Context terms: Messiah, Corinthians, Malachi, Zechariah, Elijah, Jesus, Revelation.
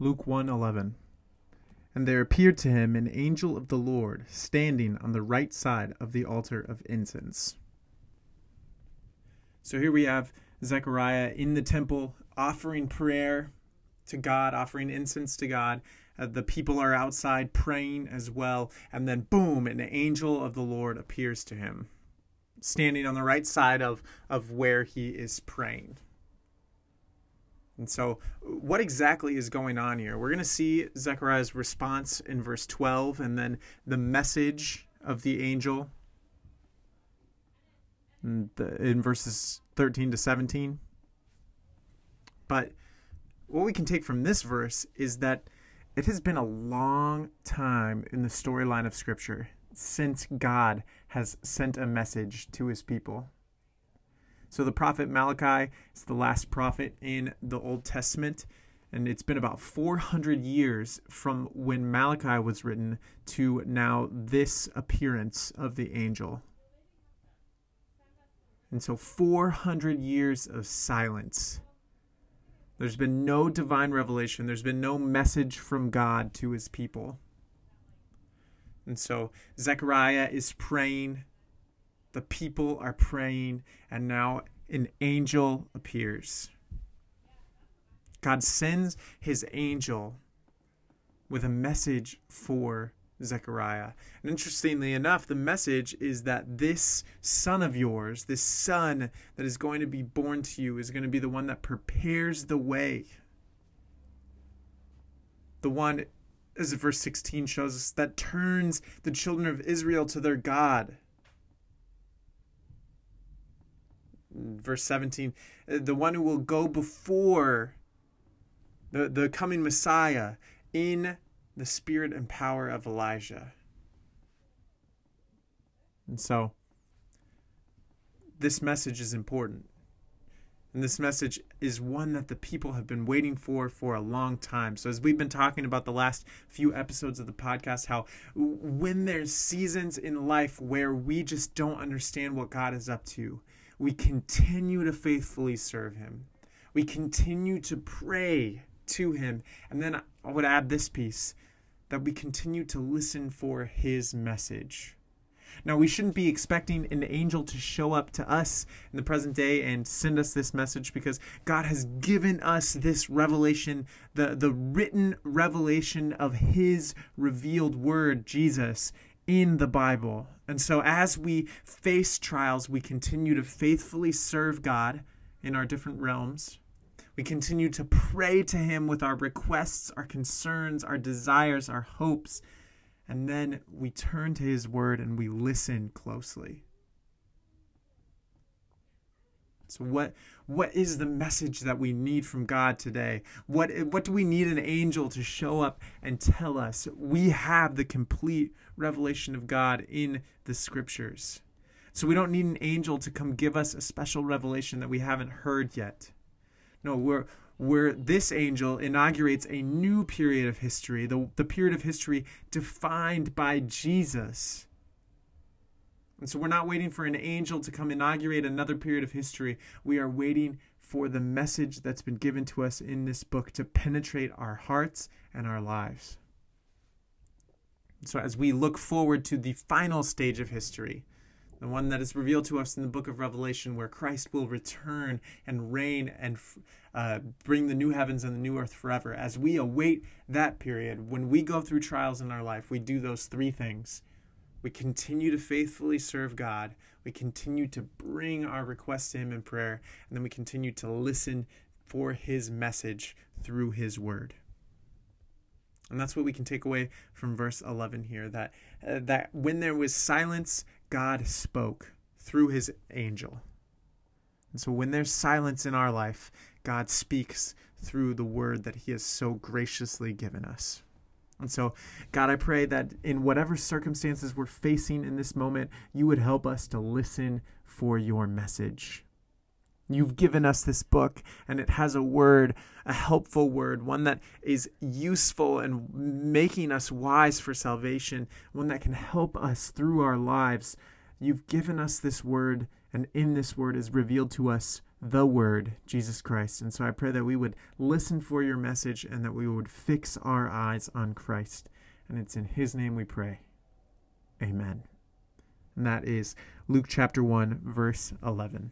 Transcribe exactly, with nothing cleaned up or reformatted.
Luke one eleven. And there appeared to him an angel of the Lord, standing on the right side of the altar of incense. So here we have Zechariah in the temple, offering prayer to God, offering incense to God. Uh, the people are outside praying as well. And then, boom, an angel of the Lord appears to him, standing on the right side of, of where he is praying. And so what exactly is going on here? We're going to see Zechariah's response in verse twelve and then the message of the angel in, the, in verses thirteen to seventeen. But what we can take from this verse is that it has been a long time in the storyline of Scripture since God has sent a message to his people. So the prophet Malachi is the last prophet in the Old Testament, and it's been about four hundred years from when Malachi was written to now this appearance of the angel. And so four hundred years of silence. There's been no divine revelation. There's been no message from God to his people. And so Zechariah is praying. The people are praying. And now an angel appears. God sends his angel with a message for Zechariah. And interestingly enough, the message is that this son of yours, this son that is going to be born to you, is going to be the one that prepares the way. The one, as verse sixteen shows us, that turns the children of Israel to their God. Verse seventeen, the one who will go before the, the coming Messiah in the spirit and power of Elijah. And so this message is important. And this message is one that the people have been waiting for for a long time. So as we've been talking about the last few episodes of the podcast, how when there's seasons in life where we just don't understand what God is up to, we continue to faithfully serve him. We continue to pray to him. And then I would add this piece, that we continue to listen for his message. Now, we shouldn't be expecting an angel to show up to us in the present day and send us this message, because God has given us this revelation, the, the written revelation of his revealed word, Jesus, in the Bible. And so as we face trials, we continue to faithfully serve God in our different realms. We continue to pray to him with our requests, our concerns, our desires, our hopes. And then we turn to his word and we listen closely. So what what is the message that we need from God today? What what do we need an angel to show up and tell us? We have the complete revelation of God in the Scriptures. So we don't need an angel to come give us a special revelation that we haven't heard yet. No, we're, we're, this angel inaugurates a new period of history, the, the period of history defined by Jesus. And so we're not waiting for an angel to come inaugurate another period of history. We are waiting for the message that's been given to us in this book to penetrate our hearts and our lives. And so as we look forward to the final stage of history, the one that is revealed to us in the book of Revelation, where Christ will return and reign and uh, bring the new heavens and the new earth forever. As we await that period, when we go through trials in our life, we do those three things. We continue to faithfully serve God. We continue to bring our requests to him in prayer. And then we continue to listen for his message through his word. And that's what we can take away from verse eleven here, that uh, that when there was silence, God spoke through his angel. And so when there's silence in our life, God speaks through the word that he has so graciously given us. And so, God, I pray that in whatever circumstances we're facing in this moment, you would help us to listen for your message. You've given us this book, and it has a word, a helpful word, one that is useful and making us wise for salvation, one that can help us through our lives. You've given us this word, and in this word is revealed to us the Word, Jesus Christ. And so I pray that we would listen for your message and that we would fix our eyes on Christ. And it's in his name we pray. Amen. And that is Luke chapter one, verse eleven.